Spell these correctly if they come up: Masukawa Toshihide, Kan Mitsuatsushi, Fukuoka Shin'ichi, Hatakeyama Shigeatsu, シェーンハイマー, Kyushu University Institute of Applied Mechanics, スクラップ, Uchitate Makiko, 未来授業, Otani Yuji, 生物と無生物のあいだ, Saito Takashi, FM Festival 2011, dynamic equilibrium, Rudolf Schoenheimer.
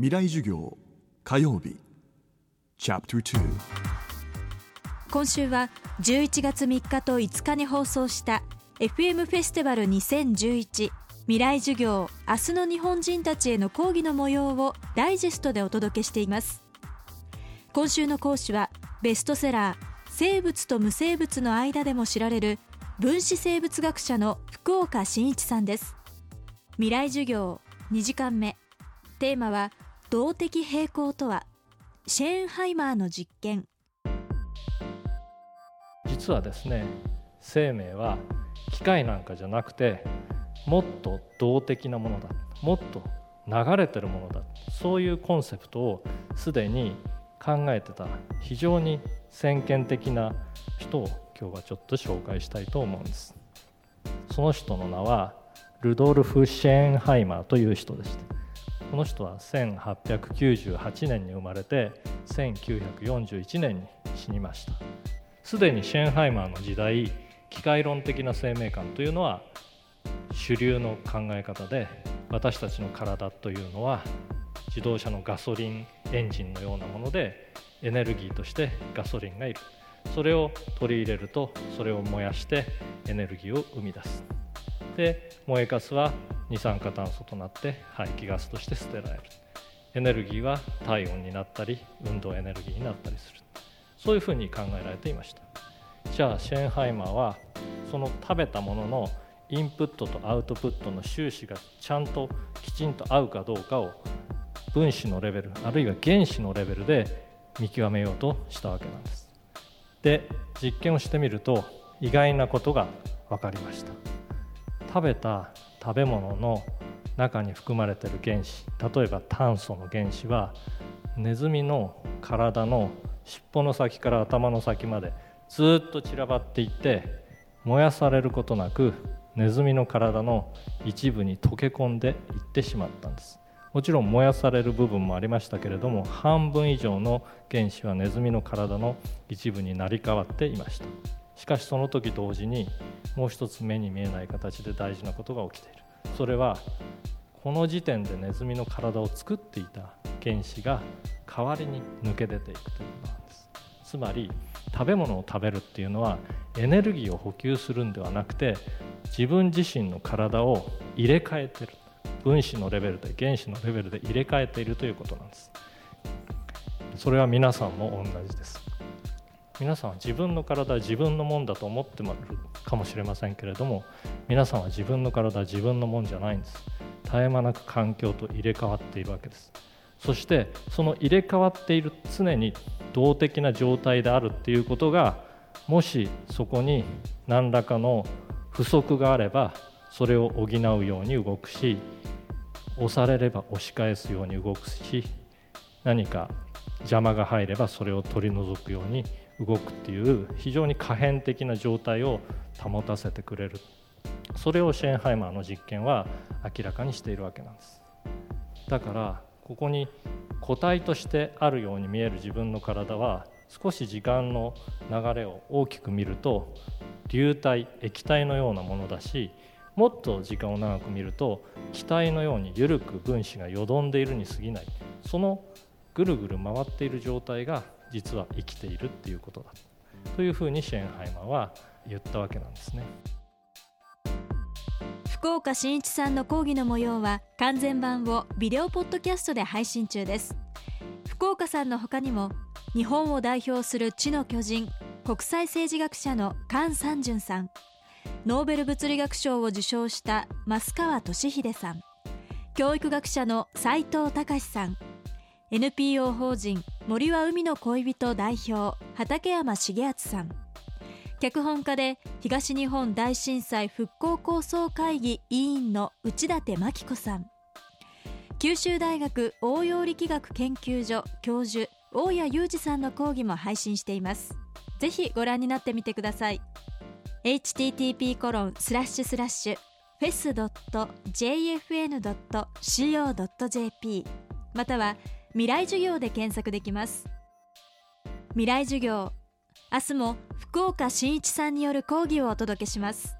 未来授業火曜日Chapter 2。今週は11月3日と5日に放送した FM フェスティバル2011未来授業明日の日本人たちへの講義の模様をダイジェストでお届けしています。今週の講師はベストセラー生物と無生物の間でも知られる分子生物学者の福岡伸一さんです。未来授業2時間目、テーマは動的平衡とは、シェーンハイマーの実験。実はですね、生命は機械なんかじゃなくてもっと動的なものだ、もっと流れてるものだ、そういうコンセプトをすでに考えてた非常に先見的な人を今日はちょっと紹介したいと思うんです。その人の名はルドルフ・シェーンハイマーという人でした。この人は1898年に生まれて1941年に死にました。すでにシェーンハイマーの時代、機械論的な生命観というのは主流の考え方で、私たちの体というのは自動車のガソリンエンジンのようなもので、エネルギーとしてガソリンがいる。それを取り入れると、それを燃やしてエネルギーを生み出す。で、燃えかすは二酸化炭素となって排気ガスとして捨てられる。エネルギーは体温になったり運動エネルギーになったりする。そういうふうに考えられていました。じゃあシェーンハイマーはその食べたもののインプットとアウトプットの収支がちゃんときちんと合うかどうかを分子のレベル、あるいは原子のレベルで見極めようとしたわけなんです。で、実験をしてみると意外なことが分かりました。食べた食べ物の中に含まれている原子、例えば炭素の原子はネズミの体の尻尾の先から頭の先までずっと散らばっていって、燃やされることなくネズミの体の一部に溶け込んでいってしまったんです。もちろん燃やされる部分もありましたけれども、半分以上の原子はネズミの体の一部になり変わっていました。しかしその時同時にもう一つ目に見えない形で大事なことが起きている。それはこの時点でネズミの体を作っていた原子が代わりに抜け出ていくということなんです。つまり食べ物を食べるっていうのはエネルギーを補給するんではなくて、自分自身の体を入れ替えている、分子のレベルで原子のレベルで入れ替えているということなんです。それは皆さんも同じです。皆さんは自分の体は自分のもんだと思ってもいるかもしれませんけれども、皆さんは自分の体は自分のもんじゃないんです。絶え間なく環境と入れ替わっているわけです。そしてその入れ替わっている、常に動的な状態であるっていうことが、もしそこに何らかの不足があればそれを補うように動くし、押されれば押し返すように動くし、何か邪魔が入ればそれを取り除くように動くっていう非常に可変的な状態を保たせてくれる。それをシェーンハイマーの実験は明らかにしているわけなんです。だからここに個体としてあるように見える自分の体は、少し時間の流れを大きく見ると流体、液体のようなものだし、もっと時間を長く見ると気体のように緩く分子がよどんでいるに過ぎない、そのぐるぐる回っている状態が実は生きているっていうことだというふうにシェーンハイマーは言ったわけなんですね。福岡伸一さんの講義の模様は完全版をビデオポッドキャストで配信中です。福岡さんの他にも日本を代表する知の巨人、国際政治学者の菅三淳さん、ノーベル物理学賞を受賞した益川敏秀さん、教育学者の斉藤隆さん、NPO 法人森は海の恋人代表畠山重敦さん、脚本家で東日本大震災復興構想会議委員の内館真紀子さん、九州大学応用力学研究所教授大谷裕二さんの講義も配信しています。ぜひご覧になってみてください。 http://fes.jfn.co.jp または未来授業で検索できます。未来授業、明日も福岡伸一さんによる講義をお届けします。